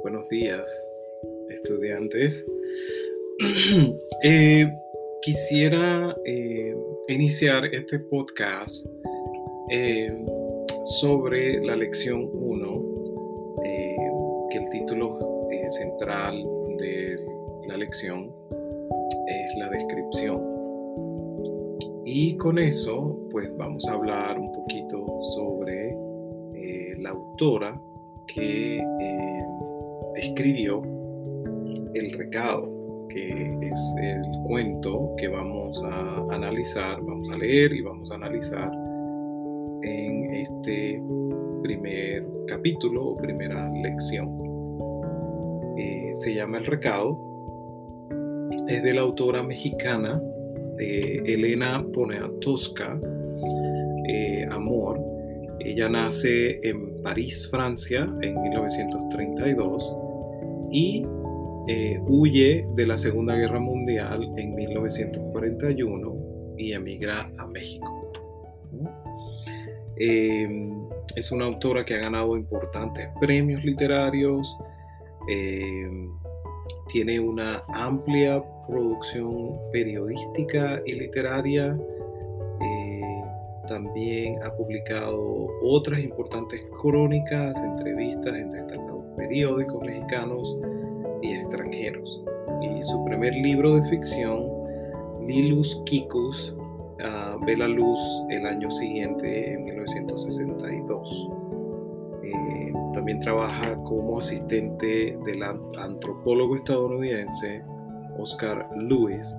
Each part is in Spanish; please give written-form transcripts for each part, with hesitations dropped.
Buenos días, estudiantes. Quisiera iniciar este podcast sobre la lección 1, que el título central de la lección es la descripción. Y con eso, pues vamos a hablar un poquito sobre la autora que escribió El Recado, que es el cuento que vamos a analizar, vamos a leer y vamos a analizar en este primer capítulo o primera lección. Se llama El Recado, es de la autora mexicana Elena Poniatowska, Amor. Ella nace en París, Francia, en 1932 y huye de la Segunda Guerra Mundial en 1941 y emigra a México. Es una autora que ha ganado importantes premios literarios, tiene una amplia producción periodística y literaria. También ha publicado otras importantes crónicas, entrevistas en destacados periódicos mexicanos y extranjeros. Y su primer libro de ficción, Lilus Kikus, ve la luz el año siguiente, en 1962. También trabaja como asistente del antropólogo estadounidense Oscar Lewis,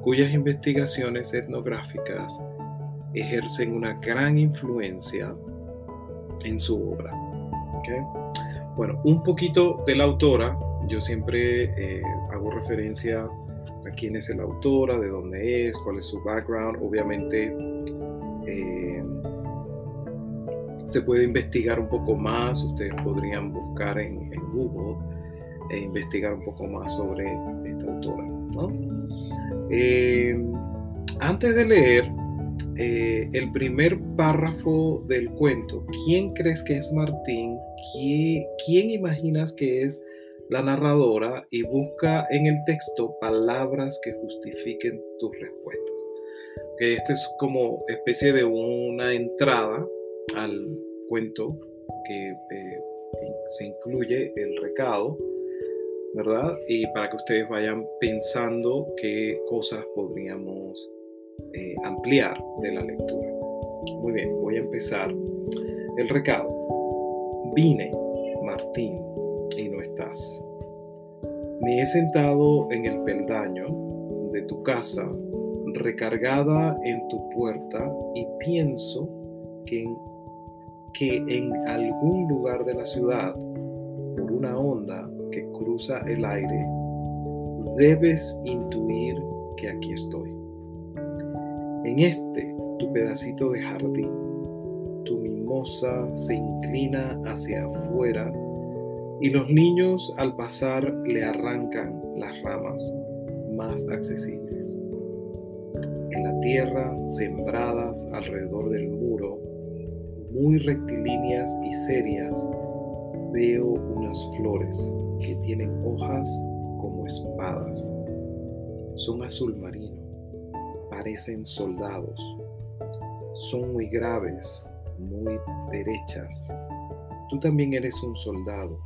cuyas investigaciones etnográficas ejercen una gran influencia en su obra. ¿Okay? Bueno, un poquito de la autora. Yo siempre hago referencia a quién es la autora, de dónde es, cuál es su background. Obviamente se puede investigar un poco más. Ustedes podrían buscar en Google e investigar un poco más sobre esta autora, ¿no? Antes de leer el primer párrafo del cuento, ¿quién crees que es Martín? ¿Quién imaginas que es la narradora? Y busca en el texto palabras que justifiquen tus respuestas. Okay, este es como especie de una entrada al cuento que se incluye El Recado, ¿verdad? Y para que ustedes vayan pensando qué cosas podríamos ampliar de la lectura. Muy bien, voy a empezar. El recado. Vine, Martín, y no estás. Me he sentado en el peldaño de tu casa, recargada en tu puerta, y pienso que en algún lugar de la ciudad, por una onda que cruza el aire, debes intuir que aquí estoy. En este, tu pedacito de jardín, tu mimosa se inclina hacia afuera y los niños al pasar le arrancan las ramas más accesibles. En la tierra, sembradas alrededor del muro, muy rectilíneas y serias, veo unas flores que tienen hojas como espadas. Son azul marino. Parecen soldados, son muy graves, muy derechas. Tú también eres un soldado.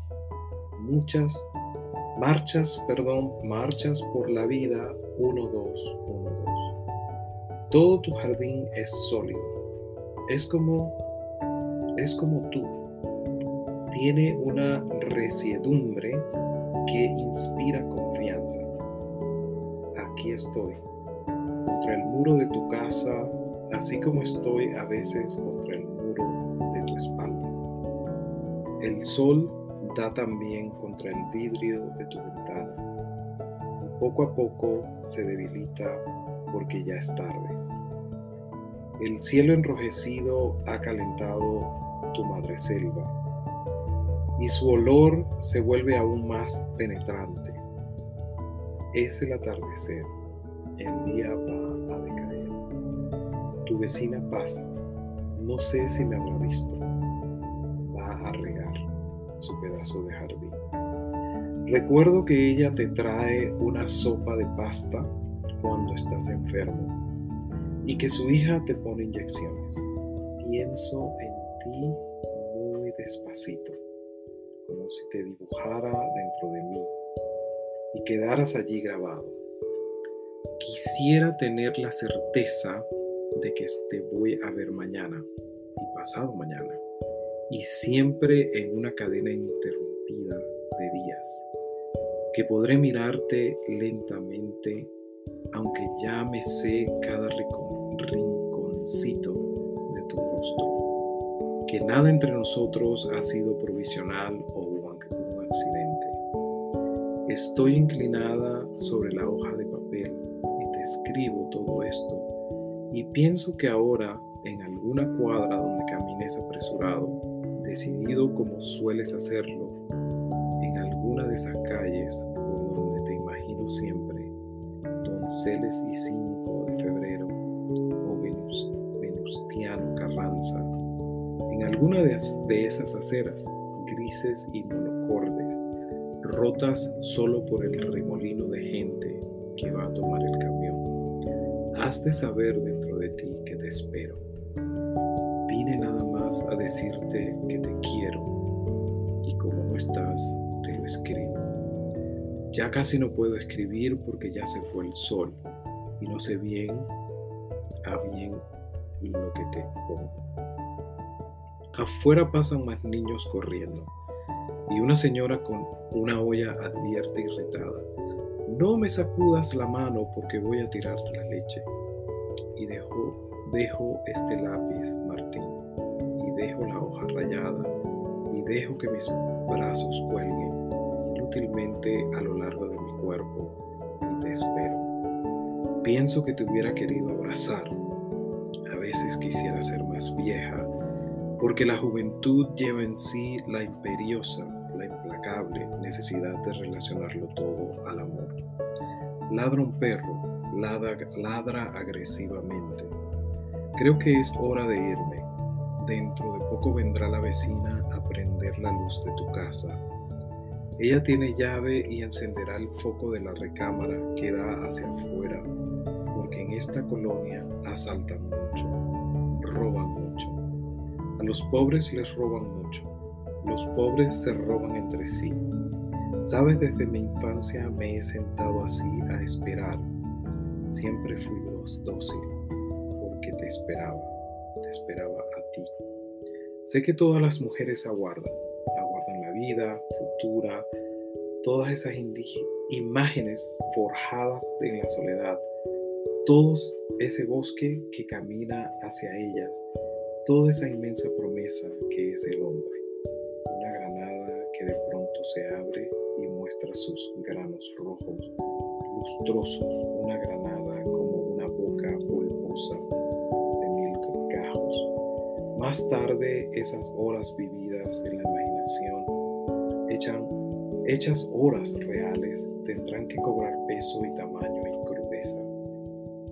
Marchas por la vida, 1, 2, 1, 2. Todo tu jardín es sólido, es como tú. Tiene una resiedumbre que inspira confianza. Aquí estoy. Contra el muro de tu casa, así como estoy a veces contra el muro de tu espalda. El sol da también contra el vidrio de tu ventana. Poco a poco se debilita porque ya es tarde. El cielo enrojecido ha calentado tu madreselva y su olor se vuelve aún más penetrante. Es el atardecer. El día va a decaer. Tu vecina pasa. No sé si me habrá visto. Va a regar. su pedazo de jardín. Recuerdo que ella te trae una sopa de pasta cuando estás enfermo y que su hija te pone inyecciones. Pienso en ti muy despacito, como si te dibujara dentro de mí y quedaras allí grabado. Quisiera tener la certeza de que te voy a ver mañana y pasado mañana, y siempre en una cadena ininterrumpida de días, que podré mirarte lentamente, aunque ya me sé cada rinconcito de tu rostro, que nada entre nosotros ha sido provisional o un accidente. Estoy inclinada sobre la hoja de papel y te escribo todo esto, y pienso que ahora, en alguna cuadra donde camines apresurado, decidido como sueles hacerlo, en alguna de esas calles por donde te imagino siempre, Donceles y 5 de Febrero o Venustiano Carranza, en alguna de esas aceras grises y monocordes, rotas solo por el remolino de gente que va a tomar el camión, has de saber dentro de ti que te espero. Vine nada más a decirte que te quiero y como no estás, te lo escribo. Ya casi no puedo escribir porque ya se fue el sol y no sé bien lo que te pongo. Afuera pasan más niños corriendo y una señora con una olla advierte irritada: no me sacudas la mano porque voy a tirar la leche. Y dejo este lápiz, Martín, y dejo la hoja rayada, y dejo que mis brazos cuelguen inútilmente a lo largo de mi cuerpo, y te espero. Pienso que te hubiera querido abrazar. A veces quisiera ser más vieja, porque la juventud lleva en sí la imperiosa, la implacable necesidad de relacionarlo todo al amor. Ladra un perro, ladra agresivamente. Creo que es hora de irme. Dentro de poco vendrá la vecina a prender la luz de tu casa. Ella tiene llave y encenderá el foco de la recámara que da hacia afuera, porque en esta colonia asaltan mucho, roban mucho. A los pobres les roban mucho. Los pobres se roban entre sí. Sabes, desde mi infancia me he sentado así a esperar. Siempre fui dócil. Que te esperaba a ti. Sé que todas las mujeres aguardan la vida futura, todas esas imágenes forjadas en la soledad, todo ese bosque que camina hacia ellas, toda esa inmensa promesa que es el hombre, una granada que de pronto se abre y muestra sus granos rojos, lustrosos, una granada como una boca pulposa, más tarde, esas horas vividas en la imaginación, hechas horas reales, tendrán que cobrar peso y tamaño y crudeza.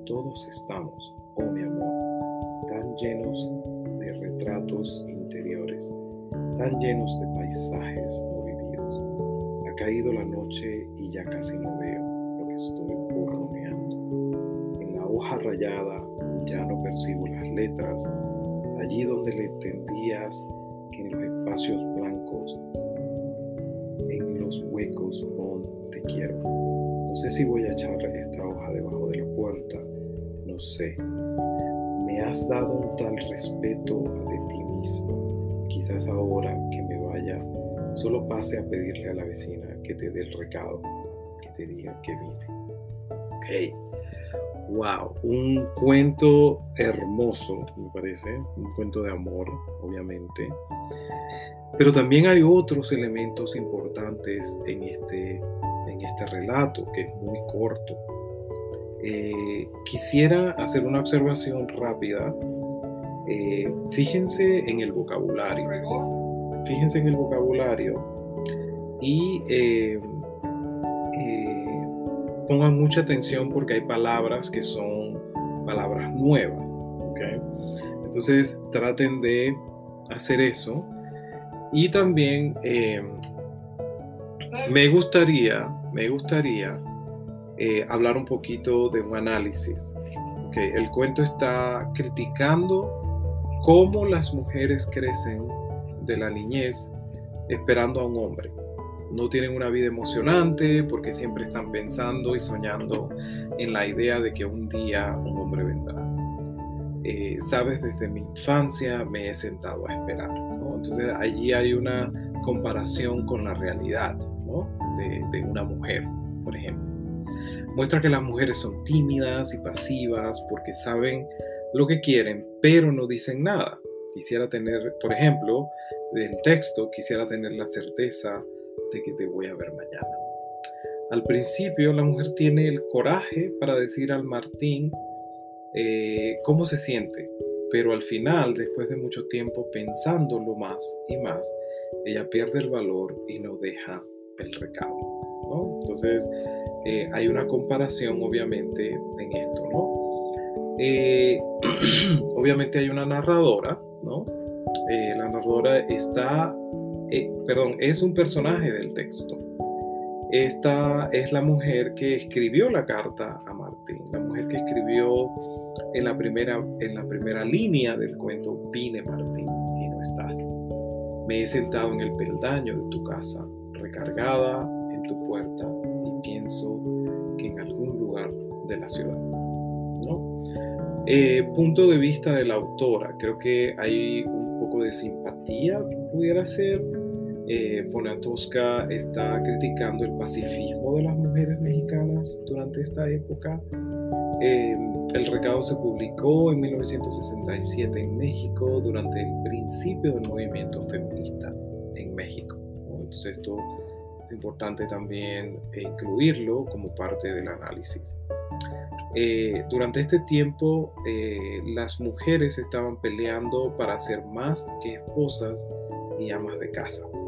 Todos estamos, oh mi amor, tan llenos de retratos interiores, tan llenos de paisajes no vividos. Ha caído la noche y ya casi no veo lo que estoy borroneando. En la hoja rayada ya no percibo las letras, allí donde le entendías que en los espacios blancos, en los huecos, te quiero. No sé si voy a echar esta hoja debajo de la puerta, no sé. Me has dado un tal respeto de ti mismo. Quizás ahora que me vaya, solo pase a pedirle a la vecina que te dé el recado, que te diga que vine. Ok. Wow, un cuento hermoso, me parece, un cuento de amor, obviamente, pero también hay otros elementos importantes en este relato, que es muy corto. Quisiera hacer una observación rápida. Fíjense en el vocabulario y pongan mucha atención porque hay palabras que son palabras nuevas, ¿okay? Entonces traten de hacer eso Y también me gustaría hablar un poquito de un análisis. Okay, el cuento está criticando cómo las mujeres crecen de la niñez esperando a un hombre. No tienen una vida emocionante porque siempre están pensando y soñando en la idea de que un día un hombre vendrá. Sabes, desde mi infancia me he sentado a esperar, ¿no? Entonces allí hay una comparación con la realidad, ¿no? de una mujer, por ejemplo. Muestra que las mujeres son tímidas y pasivas porque saben lo que quieren, pero no dicen nada. Quisiera tener, por ejemplo, del texto, quisiera tener la certeza de que te voy a ver mañana. Al principio, la mujer tiene el coraje para decir al Martín cómo se siente, pero al final, después de mucho tiempo pensándolo más y más, ella pierde el valor y no deja el recado, ¿no? Entonces, hay una comparación, obviamente, en esto, ¿no? Obviamente hay una narradora, ¿no? La narradora es un personaje del texto. Esta es la mujer que escribió la carta a Martín, la mujer que escribió en la primera línea del cuento: vine, Martín, y no estás. Me he sentado en el peldaño de tu casa, recargada en tu puerta, y pienso que en algún lugar de la ciudad, ¿no? Punto de vista de la autora. Creo que hay un poco de simpatía, pudiera ser. Poniatowska está criticando el pacifismo de las mujeres mexicanas durante esta época. El Recado se publicó en 1967 en México, durante el principio del movimiento feminista en México, ¿no? Entonces esto es importante también incluirlo como parte del análisis. Durante este tiempo, las mujeres estaban peleando para ser más que esposas y amas de casa, ¿no?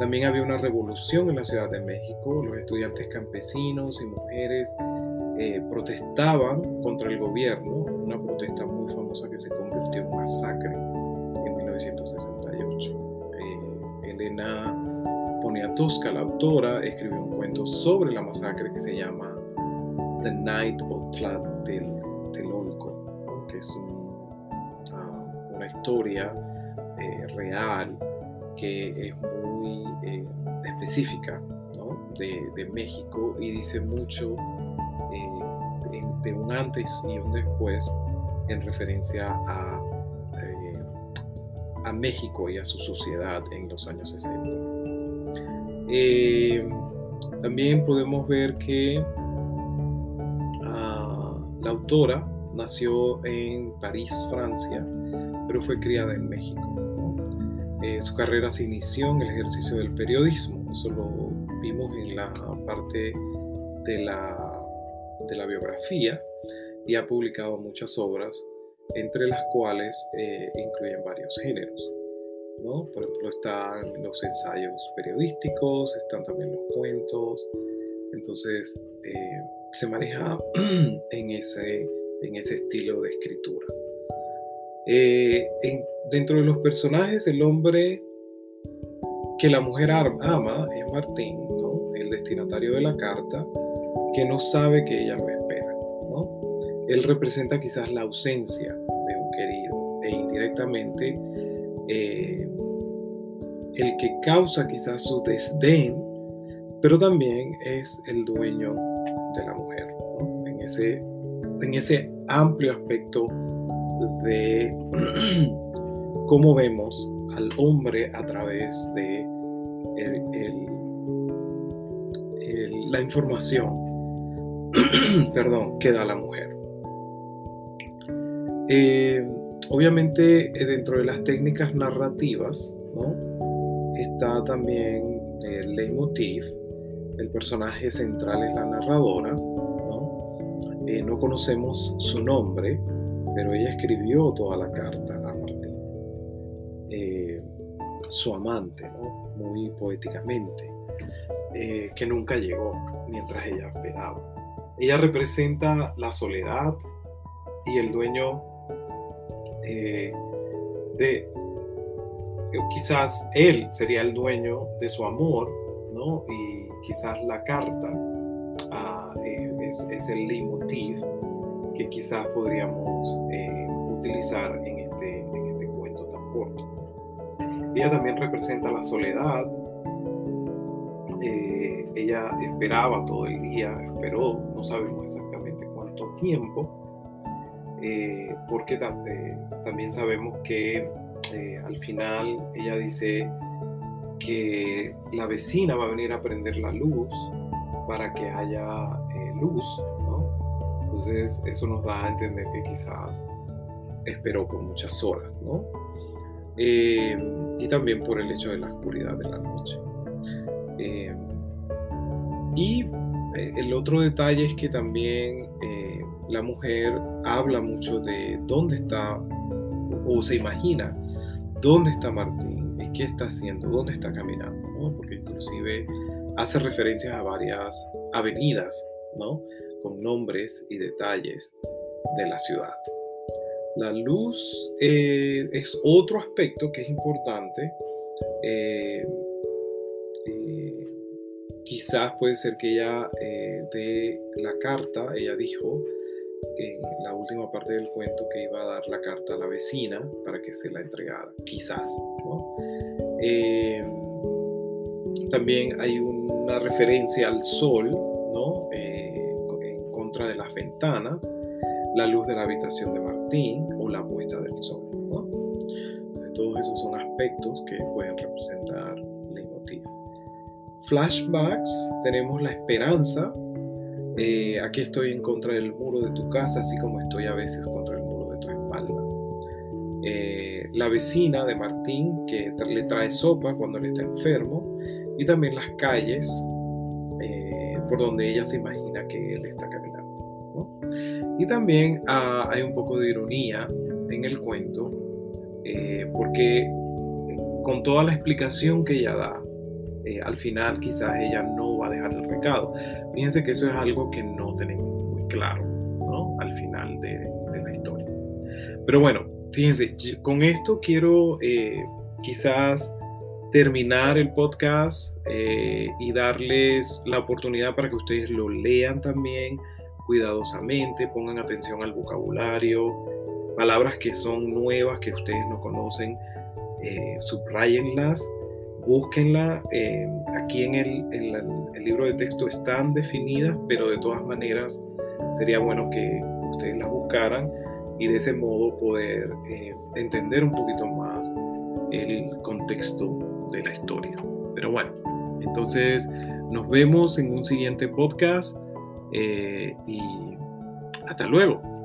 También había una revolución en la Ciudad de México. Los estudiantes campesinos y mujeres protestaban contra el gobierno, una protesta muy famosa que se convirtió en masacre en 1968. Elena Poniatowska, la autora, escribió un cuento sobre la masacre que se llama The Night of Tlatelolco, ¿no? Que es una historia real, que es muy específica, ¿no? de México, y dice mucho de un antes y un después en referencia a México y a su sociedad en los años 60. También podemos ver que la autora nació en París, Francia, pero fue criada en México, ¿no? Su carrera se inició en el ejercicio del periodismo. Eso lo vimos en la parte de la biografía, y ha publicado muchas obras, entre las cuales incluyen varios géneros, ¿no? Por ejemplo, están los ensayos periodísticos, están también los cuentos. Entonces se maneja en ese estilo de escritura. Dentro de los personajes, el hombre que la mujer ama es Martín, ¿no? El destinatario de la carta, que no sabe que ella lo espera, ¿no? Él representa quizás la ausencia de un querido, e indirectamente el que causa quizás su desdén, pero también es el dueño de la mujer, ¿no? En ese amplio aspecto de cómo vemos al hombre a través de la información que da la mujer. Obviamente, dentro de las técnicas narrativas, ¿no? Está también el leitmotiv. El personaje central es la narradora, ¿no? No conocemos su nombre, pero ella escribió toda la carta a Martín, su amante, ¿no? Muy poéticamente, que nunca llegó mientras ella esperaba. Ella representa la soledad y el dueño quizás él sería el dueño de su amor, ¿no? Y quizás la carta es el leitmotiv que quizás podríamos utilizar en este cuento tan corto. Ella también representa la soledad. Ella esperaba todo el día, esperó, no sabemos exactamente cuánto tiempo, porque también sabemos que al final ella dice que la vecina va a venir a prender la luz para que haya luz, ¿no? Entonces eso nos da a entender que quizás esperó por muchas horas, ¿no? Y también por el hecho de la oscuridad de la noche. Y el otro detalle es que también la mujer habla mucho de dónde está, o se imagina dónde está Martín, qué está haciendo, dónde está caminando, ¿no? Porque inclusive hace referencias a varias avenidas, ¿no? Con nombres y detalles de la ciudad. La luz es otro aspecto que es importante. Quizás puede ser que ella dé la carta. Ella dijo en la última parte del cuento que iba a dar la carta a la vecina para que se la entregara, quizás, ¿no? También hay una referencia al sol, ¿no? En contra de las ventanas, la luz de la habitación de Martín o la puesta del sol, ¿no? Entonces, todos esos son aspectos que pueden representar leitmotiv. Flashbacks, tenemos la esperanza, aquí estoy en contra del muro de tu casa, así como estoy a veces contra el muro de tu espalda. La vecina de Martín que le trae sopa cuando él está enfermo, y también las calles por donde ella se imagina que él está caminando, ¿no? Y también hay un poco de ironía en el cuento, porque con toda la explicación que ella da, al final quizás ella no va a dejar el recado. Fíjense que eso es algo que no tenemos muy claro, ¿no? Al final de la historia. Pero bueno, fíjense, con esto quiero quizás terminar el podcast y darles la oportunidad para que ustedes lo lean también cuidadosamente, pongan atención al vocabulario, palabras que son nuevas, que ustedes no conocen, subrayenlas. Búsquenla, aquí en el libro de texto están definidas, pero de todas maneras sería bueno que ustedes las buscaran y de ese modo poder entender un poquito más el contexto de la historia. Pero bueno, entonces nos vemos en un siguiente podcast y hasta luego.